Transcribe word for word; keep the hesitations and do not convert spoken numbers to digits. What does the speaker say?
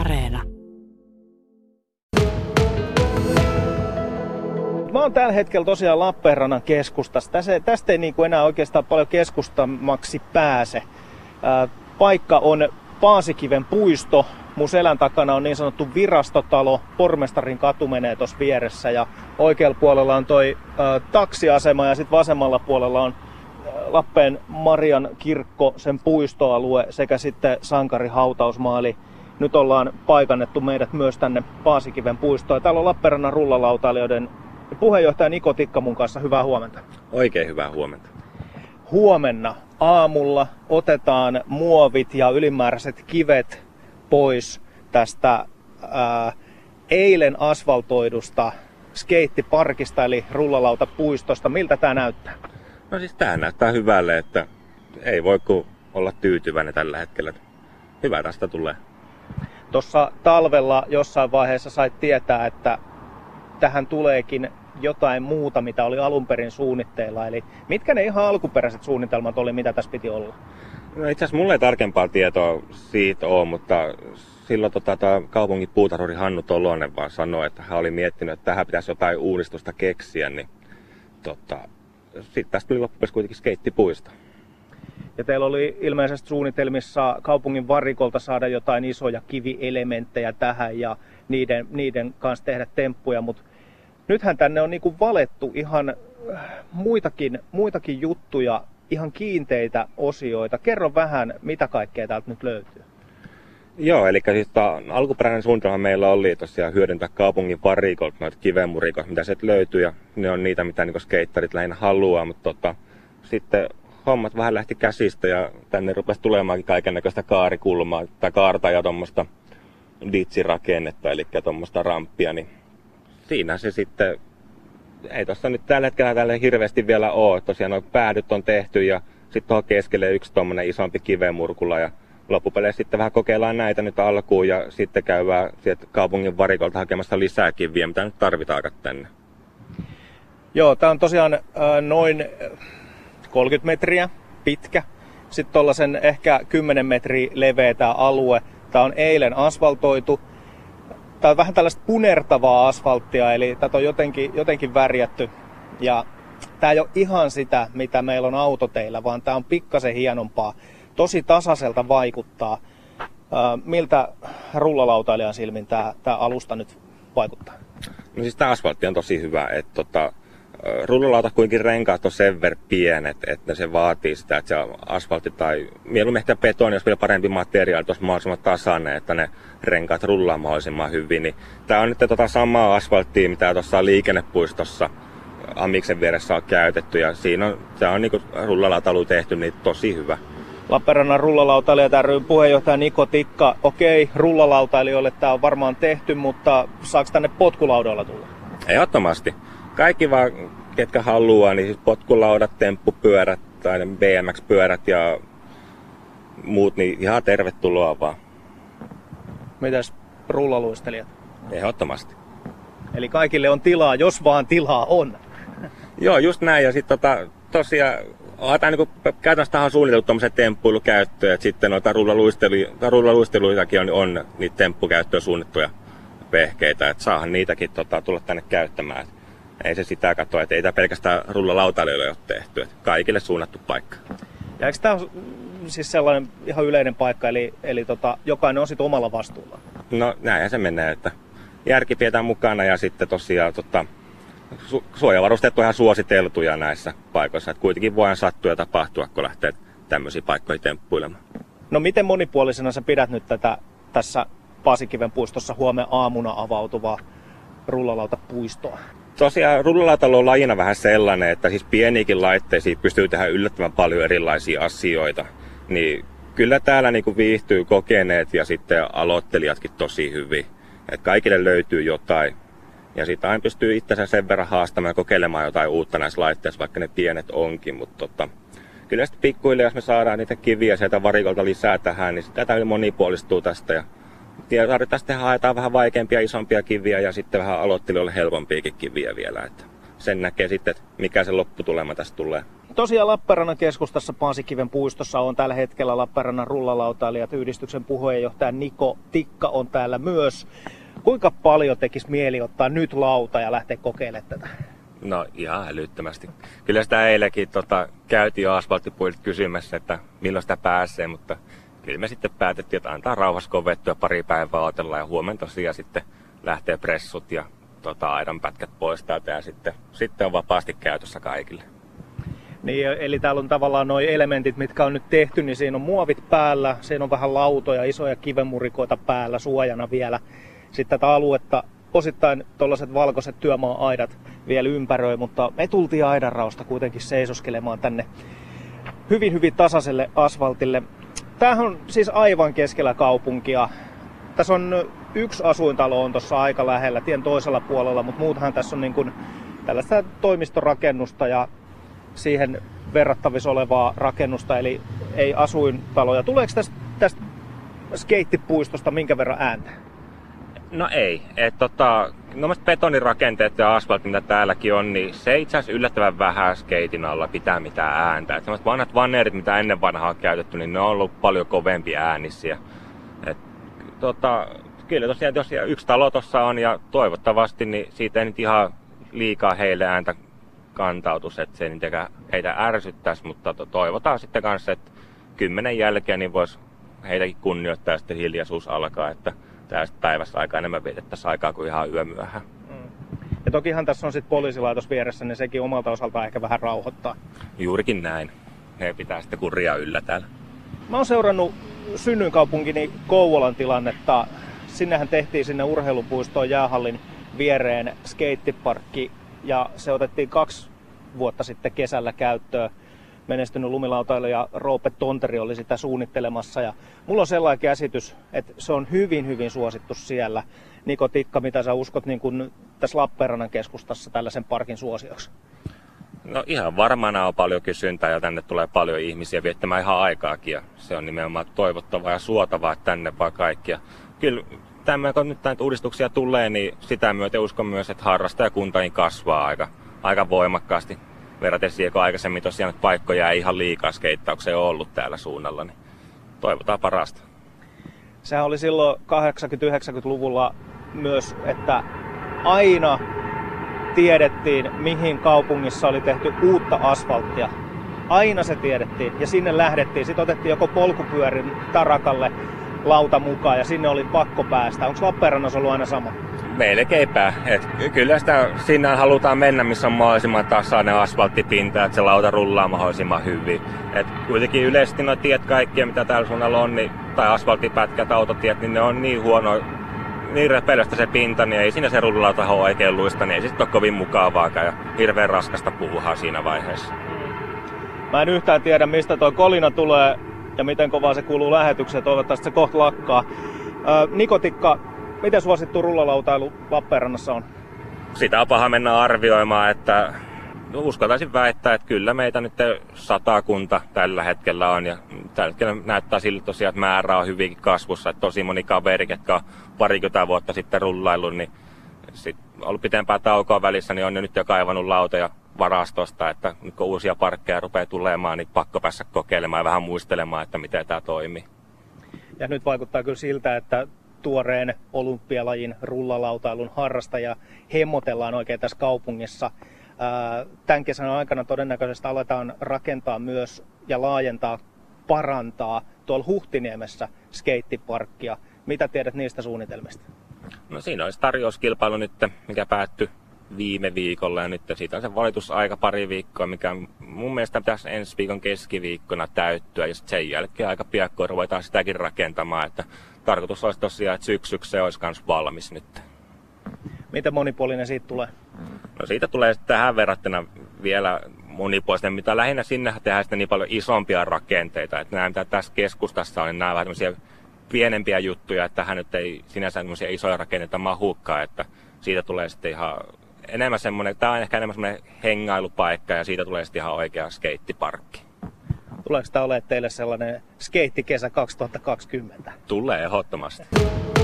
Areena. Mä oon tällä hetkellä tosiaan Lappeenrannan keskustassa. Tästä, tästä ei niin kuin enää oikeastaan paljon keskustamaksi pääse. Ää, paikka on Paasikiven puisto. Mun selän takana on niin sanottu virastotalo. Pormestarin katu menee tuossa vieressä. Ja oikealla puolella on toi ää, taksiasema ja sit vasemmalla puolella on Lappeen Marian kirkko, sen puistoalue sekä sitten sankarihautausmaa. Eli nyt ollaan paikannettu meidät myös tänne Paasikiven puistoon. Täällä on Lappeenrannan rullalautailijoiden puheenjohtaja Niko Tikka mun kanssa. Hyvää huomenta. Oikein hyvää huomenta. Huomenna aamulla otetaan muovit ja ylimääräiset kivet pois tästä ää, eilen asfaltoidusta skeittiparkista eli rullalautapuistosta. Miltä tää näyttää? No siis tämähän näyttää hyvälle, että ei voi kuin olla tyytyväinen tällä hetkellä. Hyvä tästä tulee. Tuossa talvella jossain vaiheessa sait tietää, että tähän tuleekin jotain muuta, mitä oli alun perin suunnitteilla. Eli mitkä ne ihan alkuperäiset suunnitelmat oli, mitä tässä piti olla? No itse asiassa mulla ei tarkempaa tietoa siitä ole, mutta silloin tota, kaupungin puutarhuri Hannu Tolonen vaan sanoi, että hän oli miettinyt, että tähän pitäisi jotain uudistusta keksiä. Niin, tota, sitten tästä tuli loppupeleissä kuitenkin skeittipuisto. Ja teillä oli ilmeisesti suunnitelmissa kaupungin varikolta saada jotain isoja kivielementtejä tähän ja niiden, niiden kanssa tehdä temppuja, mutta nythän tänne on niinku valettu ihan muitakin, muitakin juttuja, ihan kiinteitä osioita. Kerro vähän, mitä kaikkea täältä nyt löytyy. Joo, eli siis alkuperäinen suunnitelma meillä oli tosiaan hyödyntää kaupungin varikolta noita kivenmurikoita, mitä sieltä löytyy, ja ne on niitä, mitä niinku skeittarit lähinnä haluaa, mutta tota, sitten hommat vähän lähti käsistä ja tänne rupesi tulemaankin kaikennäköistä kaarikulmaa tai kaarta ja tuommoista ditsirakennetta, eli tuommoista ramppia, niin siinä se sitten, ei tuossa nyt tällä hetkellä tälle hirveästi vielä ole, tosiaan nuo päädyt on tehty ja sitten tuohon keskelle yksi tuommoinen isompi kivenmurkula ja loppupeleissä sitten vähän kokeillaan näitä nyt alkuun ja sitten käydään sieltä kaupungin varikolta hakemassa lisää kiviä, mitä nyt tarvitaan tänne. Joo, tää on tosiaan äh, noin kolmekymmentä metriä pitkä, sitten tuollaisen ehkä kymmenen metriä leveä tämä alue. Tämä on eilen asfaltoitu. Tämä on vähän tällaista punertavaa asfalttia, eli tätä on jotenkin, jotenkin värjätty. Ja tämä ei ole ihan sitä, mitä meillä on autoteillä, vaan tämä on pikkasen hienompaa. Tosi tasaiselta vaikuttaa. Miltä rullalautailijan silmin tämä, tämä alusta nyt vaikuttaa? No siis tämä asfaltti on tosi hyvä. Että tota... Rullalauta kuitenkin renkaat on sen verran pienet, että se vaatii sitä, että se asfaltti tai mieluummin ehkä betoni, jos vielä parempi materiaali olisi mahdollisimman tasainen, että ne renkaat rullaa mahdollisimman hyvin. Niin tämä on nyt tota samaa asfalttia, mitä tuossa liikennepuistossa Amiksen vieressä on käytetty, ja siinä on, tämä on niin rullalautailu tehty, niin tosi hyvä. Lappeenrannan rullalautailija ry:n puheenjohtaja Niko Tikka. Okei, rullalautailijoille tämä on varmaan tehty, mutta saako tänne potkulaudoilla tulla? Ehdottomasti. Kaikki vaan, ketkä haluaa, niin potkulaudat, temppupyörät tai B M X-pyörät ja muut, niin ihan tervetuloa vaan. Mitäs rullaluistelijat? Ehdottomasti. Eli kaikille on tilaa, jos vaan tilaa on. Joo, just näin. Ja sitten tota, tosiaan, niin käytännössä tähän on suunniteltu tuommoisen temppuilukäyttöön, että sitten noita rullaluisteluitakin on, on niitä temppukäyttöön suunnittuja vehkeitä, että saahan niitäkin tota, tulla tänne käyttämään. Ei se sitä katsoa, että ei tämä pelkästään rullalautailijoille ole tehty, että kaikille suunnattu paikka. Ja eikö tämä ole siis sellainen ihan yleinen paikka, eli, eli tota, jokainen on sitten omalla vastuulla? No näinhän se menee, että järki pidetään mukana ja sitten tosiaan tota, su- suojavarusteet on ihan suositeltuja näissä paikoissa. Että kuitenkin voidaan sattua ja tapahtua, kun lähtee tämmöisiä paikkoja temppuilemaan. No miten monipuolisena sä pidät nyt tätä tässä Paasikiven puistossa huomen aamuna avautuvaa rullalautapuistoa? Tosiaan rullalautailu on lajina vähän sellainen, että siis pieniäkin laitteisiin pystyy tehdä yllättävän paljon erilaisia asioita. Niin kyllä täällä niinku viihtyy kokeneet ja sitten aloittelijatkin tosi hyvin. Et kaikille löytyy jotain. Ja sitten aina pystyy itsensä sen verran haastamaan ja kokeilemaan jotain uutta näissä laitteissa, vaikka ne pienet onkin. Mutta tota, kyllä sitten pikkuhiljaa, jos me saadaan niitä kiviä sieltä varikolta lisää tähän, niin sitä täytyy monipuolistua tästä. Ja tarvitaan sitten haetaan vähän vaikeampia, isompia kiviä ja sitten vähän aloittelijoille helpompiakin kiviä vielä. Että sen näkee sitten, että mikä se lopputulema tästä tulee. Tosiaan Lappeenrannan keskustassa Paasikiven puistossa on tällä hetkellä Lappeenrannan Rullalautailijat yhdistyksen puheenjohtaja Niko Tikka on täällä myös. Kuinka paljon tekisi mieli ottaa nyt lauta ja lähteä kokeilemaan tätä? No ihan älyttömästi. Kyllä sitä eilenkin tota, käytiin jo asfalttipuilit kysymässä, että milloin sitä pääsee, mutta kyllä me sitten päätettiin, että antaa rauhassa kovettua pari päivää otellaan ja huomenna tosiaan sitten lähtee pressut ja tota, aidan pätkät pois täältä ja sitten, sitten on vapaasti käytössä kaikille. Niin, eli täällä on tavallaan nuo elementit, mitkä on nyt tehty, niin siinä on muovit päällä, siinä on vähän lautoja, isoja kivenmurikoita päällä suojana vielä. Sitten tätä aluetta osittain tuollaiset valkoiset työmaa-aidat vielä ympäröi, mutta me tultiin aidanraosta kuitenkin seisoskelemaan tänne hyvin hyvin tasaiselle asfaltille. Tämähän on siis aivan keskellä kaupunkia. Tässä on yksi asuintalo on tuossa aika lähellä, tien toisella puolella, mutta muuthan tässä on niin kuin tällaista toimistorakennusta ja siihen verrattavissa olevaa rakennusta, eli ei asuintaloja. Tuleeko tästä, tästä skeittipuistosta minkä verran ääntä? No ei. Et, tota, no, betonirakenteet ja asfaltti, mitä täälläkin on, niin se itse asiassa yllättävän vähän skeitin alla pitää mitään ääntä. Et sellaiset vanhat vanerit, mitä ennen vanhaa on käytetty, niin ne on ollut paljon kovempi äänisiä. Et, tota, kyllä tosiaan, jos yksi talo tuossa on ja toivottavasti, niin siitä ei nyt ihan liikaa heille ääntä kantautus, että se heitä ärsyttäisi, mutta toivotaan sitten kanssa, että kymmenen jälkeen niin voisi heitäkin kunnioittaa ja sitten hiljaisuus alkaa, että tästä päivästä aikaa enemmän vietettäisiin aikaa kuin ihan yömyöhään. Ja tokihan tässä on sitten poliisilaitos vieressä, niin sekin omalta osaltaan ehkä vähän rauhoittaa. Juurikin näin. He pitää sitten kuria yllä täällä. Mä oon seurannut synnyinkaupunkini Kouvolan tilannetta. Sinnehän tehtiin sinne urheilupuistoon jäähallin viereen skeittiparkki. Ja se otettiin kaksi vuotta sitten kesällä käyttöön. Menestynyt lumilautailija Roope Tonteri oli sitä suunnittelemassa. Ja mulla on sellainen käsitys, että se on hyvin, hyvin suosittu siellä. Niko Tikka, mitä sä uskot niin kun tässä Lappeenrannan keskustassa tällaisen parkin suosioksi? No ihan varmana on paljon kysyntää ja tänne tulee paljon ihmisiä viettämään ihan aikaakin. Ja se on nimenomaan toivottavaa ja suotavaa tänne vaan kaikkia. Kyllä. Tämä, kun nyt näitä uudistuksia tulee, niin sitä myöten uskon myös, että harrastajakuntakin kasvaa aika, aika voimakkaasti. Verraten siihen, kun aikaisemmin tosiaan paikkoja ei ihan liikaa skeittaukseen ollut täällä suunnalla, niin toivotaan parasta. Sehän oli silloin kahdeksankymmentä-yhdeksänkymmentäluvulla myös, että aina tiedettiin, mihin kaupungissa oli tehty uutta asfalttia. Aina se tiedettiin ja sinne lähdettiin. Sitten otettiin joko polkupyörin tarakalle lauta mukaan ja sinne oli pakko päästä. Onko Lappeenrannassa ollut aina sama? Melkeinpä. Et kyllä sitä, sinne halutaan mennä, missä on mahdollisimman tasainen asfalttipinta, että se lauta rullaa mahdollisimman hyvin. Et kuitenkin yleisesti nuo tiet kaikkia, mitä täällä suunnalla on, niin, tai asfalttipätkät, autotiet, niin ne on niin huono, niin repeilystä se pinta, niin ei siinä se rullataho oikein luista, niin ei sitten ole kovin mukavaakaan ja hirveän raskasta puuhaa siinä vaiheessa. Mä en yhtään tiedä, mistä tuo kolina tulee ja miten kovaa se kuuluu lähetykseen. Toivottavasti se kohta lakkaa. Ää, Niko Tikka, miten suosittu rullalautailu Lappeenrannassa on? Sitä on paha mennä arvioimaan, että uskaltaisin väittää, että kyllä meitä nyt satakunta tällä hetkellä on. Ja tällä hetkellä näyttää siltä tosiaan, että määrä on hyvinkin kasvussa. Että tosi moni kaveri, jotka on parikymmentä vuotta sitten rullaillut, niin sit ollut pitempää taukoa välissä, niin on jo nyt jo kaivannut lautoja varastosta, että nyt kun uusia parkkeja rupeaa tulemaan, niin pakko päästä kokeilemaan ja vähän muistelemaan, että miten tämä toimii. Ja nyt vaikuttaa kyllä siltä, että tuoreen olympialajin rullalautailun harrastaja hemmotellaan oikein tässä kaupungissa. Tämän kesän aikana todennäköisesti aletaan rakentaa myös ja laajentaa, parantaa tuolla Huhtiniemessä skeittiparkkia. Mitä tiedät niistä suunnitelmista? No siinä olisi tarjouskilpailu nyt, mikä päättyi viime viikolla ja nyt siitä on se valitusaika pari viikkoa, mikä mun mielestä pitäisi ensi viikon keskiviikkona täyttyä ja sen jälkeen aika piakkoa ruvetaan sitäkin rakentamaan, että tarkoitus olisi tosiaan, että syksyksi se olisi myös valmis nyt. Miten monipuolinen siitä tulee? No siitä tulee tähän verrattuna vielä monipuolinen, mitä lähinnä sinne tehdään sitten niin paljon isompia rakenteita, että nämä mitä tässä keskustassa on, niin nämä vähän tämmöisiä pienempiä juttuja, että tähän nyt ei sinänsä tämmöisiä isoja rakenteita mahukaan, että siitä tulee sitten ihan enemmän semmoinen, tämä on ehkä enemmän semmoinen hengailupaikka ja siitä tulee sitten ihan oikea skeittiparkki. Tuleeko tämä olemaan teille sellainen skeittikesä kaksituhattakaksikymmentä? Tulee ehdottomasti.